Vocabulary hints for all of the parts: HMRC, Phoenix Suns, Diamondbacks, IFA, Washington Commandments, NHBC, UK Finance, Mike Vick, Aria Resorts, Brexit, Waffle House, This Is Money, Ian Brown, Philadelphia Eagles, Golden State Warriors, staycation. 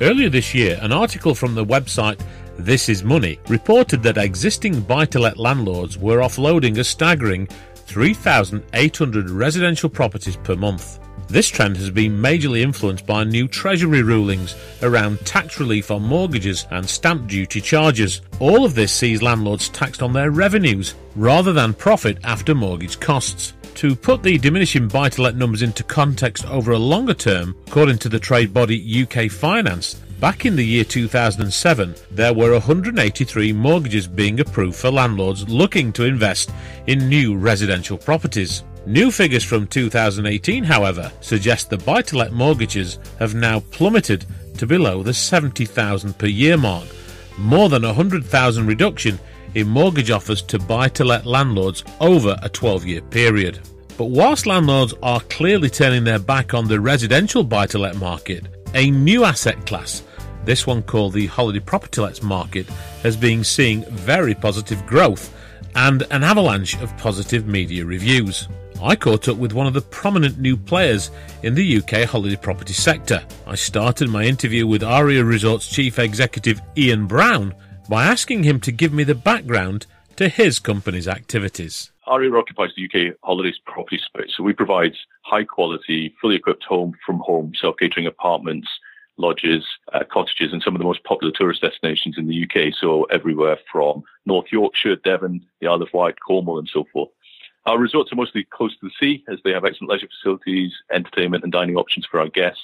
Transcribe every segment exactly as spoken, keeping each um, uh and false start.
Earlier this year, an article from the website This Is Money reported that existing buy-to-let landlords were offloading a staggering three thousand eight hundred residential properties per month. This trend has been majorly influenced by new Treasury rulings around tax relief on mortgages and stamp duty charges. All of this sees landlords taxed on their revenues rather than profit after mortgage costs. To put the diminishing buy-to-let numbers into context over a longer term, according to the trade body U K Finance, back in the year two thousand seven, there were one hundred eighty-three mortgages being approved for landlords looking to invest in new residential properties. New figures from two thousand eighteen, however, suggest the buy-to-let mortgages have now plummeted to below the seventy thousand per year mark, more than a one hundred thousand reduction in mortgage offers to buy-to-let landlords over a twelve-year period. But whilst landlords are clearly turning their back on the residential buy-to-let market, a new asset class, this one called the holiday property-lets market, has been seeing very positive growth and an avalanche of positive media reviews. I caught up with one of the prominent new players in the U K holiday property sector. I started my interview with Aria Resorts Chief Executive Ian Brown by asking him to give me the background to his company's activities. Aria occupies the U K holidays property space, so we provide high-quality, fully equipped home-from-home self-catering apartments, lodges, uh, cottages, and some of the most popular tourist destinations in the U K, so everywhere from North Yorkshire, Devon, the Isle of Wight, Cornwall, and so forth. Our resorts are mostly close to the sea, as they have excellent leisure facilities, entertainment and dining options for our guests.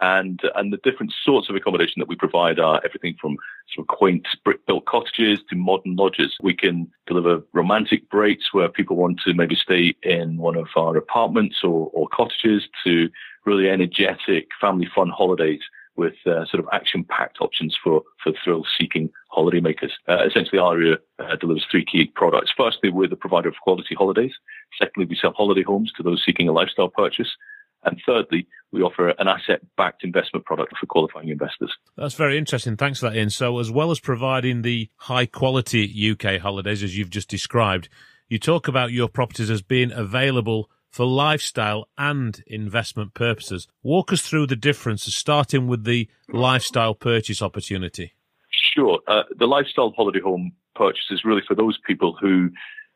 And, and the different sorts of accommodation that we provide are everything from sort of quaint brick-built cottages to modern lodges. We can deliver romantic breaks where people want to maybe stay in one of our apartments or, or cottages, to really energetic family fun holidays with uh, sort of action-packed options for, for thrill-seeking holidaymakers. Uh, essentially, Aria uh, delivers three key products. Firstly, we're the provider of quality holidays. Secondly, we sell holiday homes to those seeking a lifestyle purchase. And thirdly, we offer an asset-backed investment product for qualifying investors. That's very interesting. Thanks for that, Ian. So as well as providing the high-quality U K holidays, as you've just described, you talk about your properties as being available for lifestyle and investment purposes. Walk us through the differences, starting with the lifestyle purchase opportunity. Sure. Uh, the lifestyle holiday home purchase is really for those people who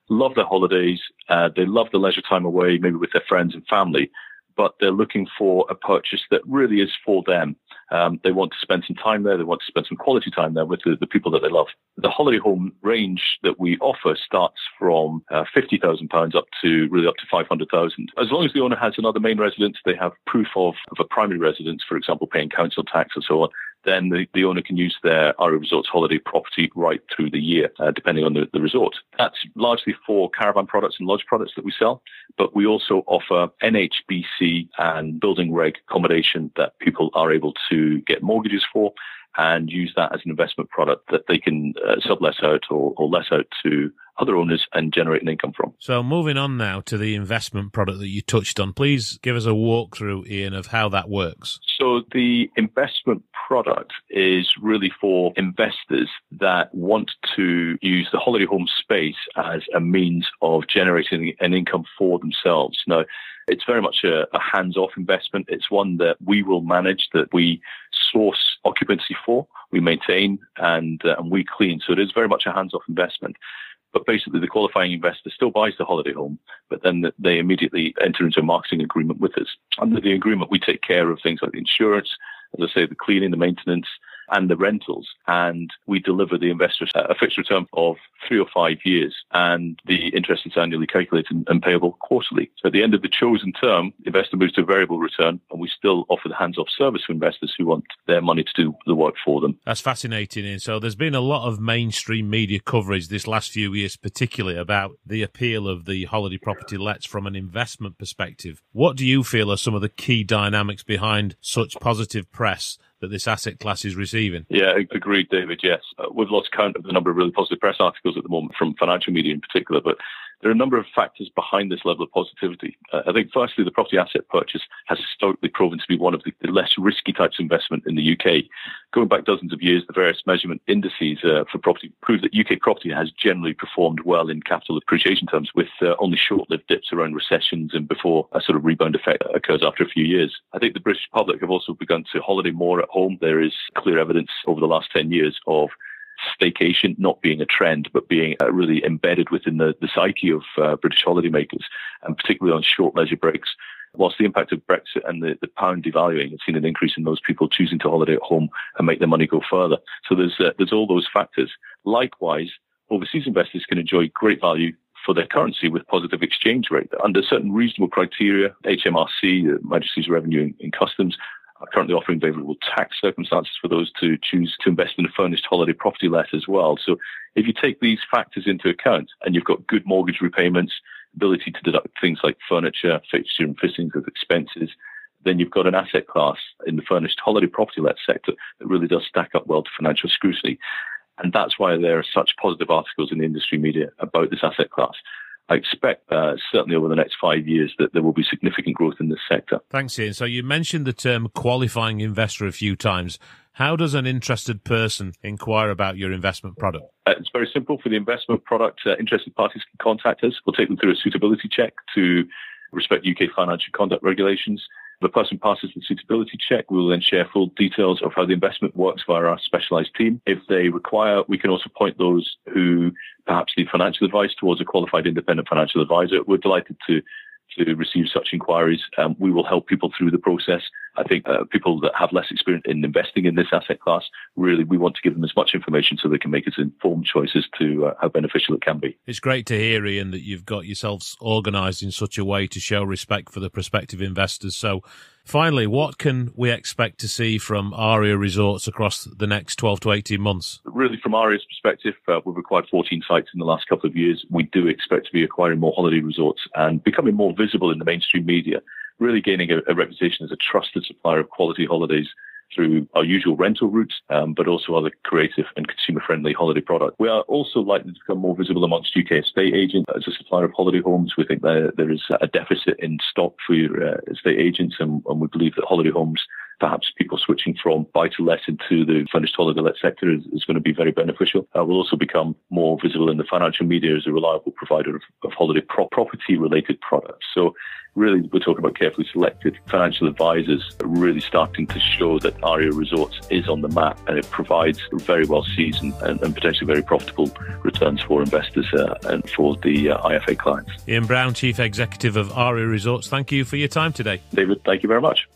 love their holidays, uh, they love the leisure time away, maybe with their friends and family, but they're looking for a purchase that really is for them. Um, they want to spend some time there. They want to spend some quality time there with the, the people that they love. The holiday home range that we offer starts from uh, fifty thousand pounds up to really up to five hundred thousand pounds. As long as the owner has another main residence, they have proof of, of a primary residence, for example, paying council tax and so on, then the, the owner can use their Aria Resorts holiday property right through the year, uh, depending on the, the resort. That's largely for caravan products and lodge products that we sell, but we also offer N H B C and building reg accommodation that people are able to get mortgages for and use that as an investment product that they can uh, sub-less out or, or less out to other owners and generate an income from. So moving on now to the investment product that you touched on, please give us a walkthrough, Ian, of how that works. So the investment product is really for investors that want to use the holiday home space as a means of generating an income for themselves. Now, it's very much a, a hands-off investment. It's one that we will manage, that we source occupancy for, we maintain, and, uh, and we clean. So it is very much a hands-off investment. But basically, the qualifying investor still buys the holiday home, but then they immediately enter into a marketing agreement with us. Under the agreement, we take care of things like the insurance, as I say, the cleaning, the maintenance, and the rentals. And we deliver the investors a fixed return of three or five years, and the interest is annually calculated and payable quarterly. So at the end of the chosen term, the investor moves to a variable return, and we still offer the hands-off service for investors who want their money to do the work for them. That's fascinating, Ian. So there's been a lot of mainstream media coverage this last few years, particularly about the appeal of the holiday property lets from an investment perspective. What do you feel are some of the key dynamics behind such positive press that this asset class is receiving? Yeah, agreed, David, yes. Uh, we've lost count of the number of really positive press articles at the moment from financial media in particular, but there are a number of factors behind this level of positivity. Uh, I think, firstly, the property asset purchase has historically proven to be one of the less risky types of investment in the U K. going back dozens of years, the various measurement indices uh, for property prove that U K property has generally performed well in capital appreciation terms, with uh, only short-lived dips around recessions and before a sort of rebound effect occurs after a few years. I think the British public have also begun to holiday more at home. There is clear evidence over the last ten years of staycation not being a trend, but being uh, really embedded within the, the psyche of uh, British holidaymakers, and particularly on short leisure breaks. Whilst the impact of Brexit and the, the pound devaluing has seen an increase in those people choosing to holiday at home and make their money go further. So there's uh, there's all those factors. Likewise, overseas investors can enjoy great value for their currency with positive exchange rate. Under certain reasonable criteria, H M R C, the Majesty's Revenue and Customs, are currently offering favourable tax circumstances for those to choose to invest in a furnished holiday property let as well. So if you take these factors into account and you've got good mortgage repayments, ability to deduct things like furniture, fixture and fittings as expenses, then you've got an asset class in the furnished holiday property let sector that really does stack up well to financial scrutiny. And that's why there are such positive articles in the industry media about this asset class. I expect uh, certainly over the next five years that there will be significant growth in this sector. Thanks, Ian. So you mentioned the term qualifying investor a few times. How does an interested person inquire about your investment product? Uh, it's very simple. For the investment product, uh, interested parties can contact us. We'll take them through a suitability check to respect U K financial conduct regulations. The person passes the suitability check. We will then share full details of how the investment works via our specialised team. If they require, we can also point those who perhaps need financial advice towards a qualified independent financial advisor. We're delighted to to receive such inquiries. Um, we will help people through the process. I think uh, people that have less experience in investing in this asset class, really, we want to give them as much information so they can make as informed choices to uh, how beneficial it can be. It's great to hear, Ian, that you've got yourselves organised in such a way to show respect for the prospective investors. So finally, what can we expect to see from Aria Resorts across the next twelve to eighteen months? Really, from Aria's perspective, uh, we've acquired fourteen sites in the last couple of years. We do expect to be acquiring more holiday resorts and becoming more visible in the mainstream media, really gaining a, a reputation as a trusted supplier of quality holidays through our usual rental routes, um, but also other creative and consumer-friendly holiday products. We are also likely to become more visible amongst U K estate agents as a supplier of holiday homes. We think there, there is a deficit in stock for uh, estate agents, and, and we believe that holiday homes, perhaps people switching from buy-to-let into the furnished holiday-let sector is, is going to be very beneficial. Uh, we'll also become more visible in the financial media as a reliable provider of, of holiday pro- property-related products. So really, we're talking about carefully selected financial advisors really starting to show that Aria Resorts is on the map, and it provides very well-seasoned and, and potentially very profitable returns for investors uh, and for the uh, I F A clients. Ian Brown, Chief Executive of Aria Resorts, thank you for your time today. David, thank you very much.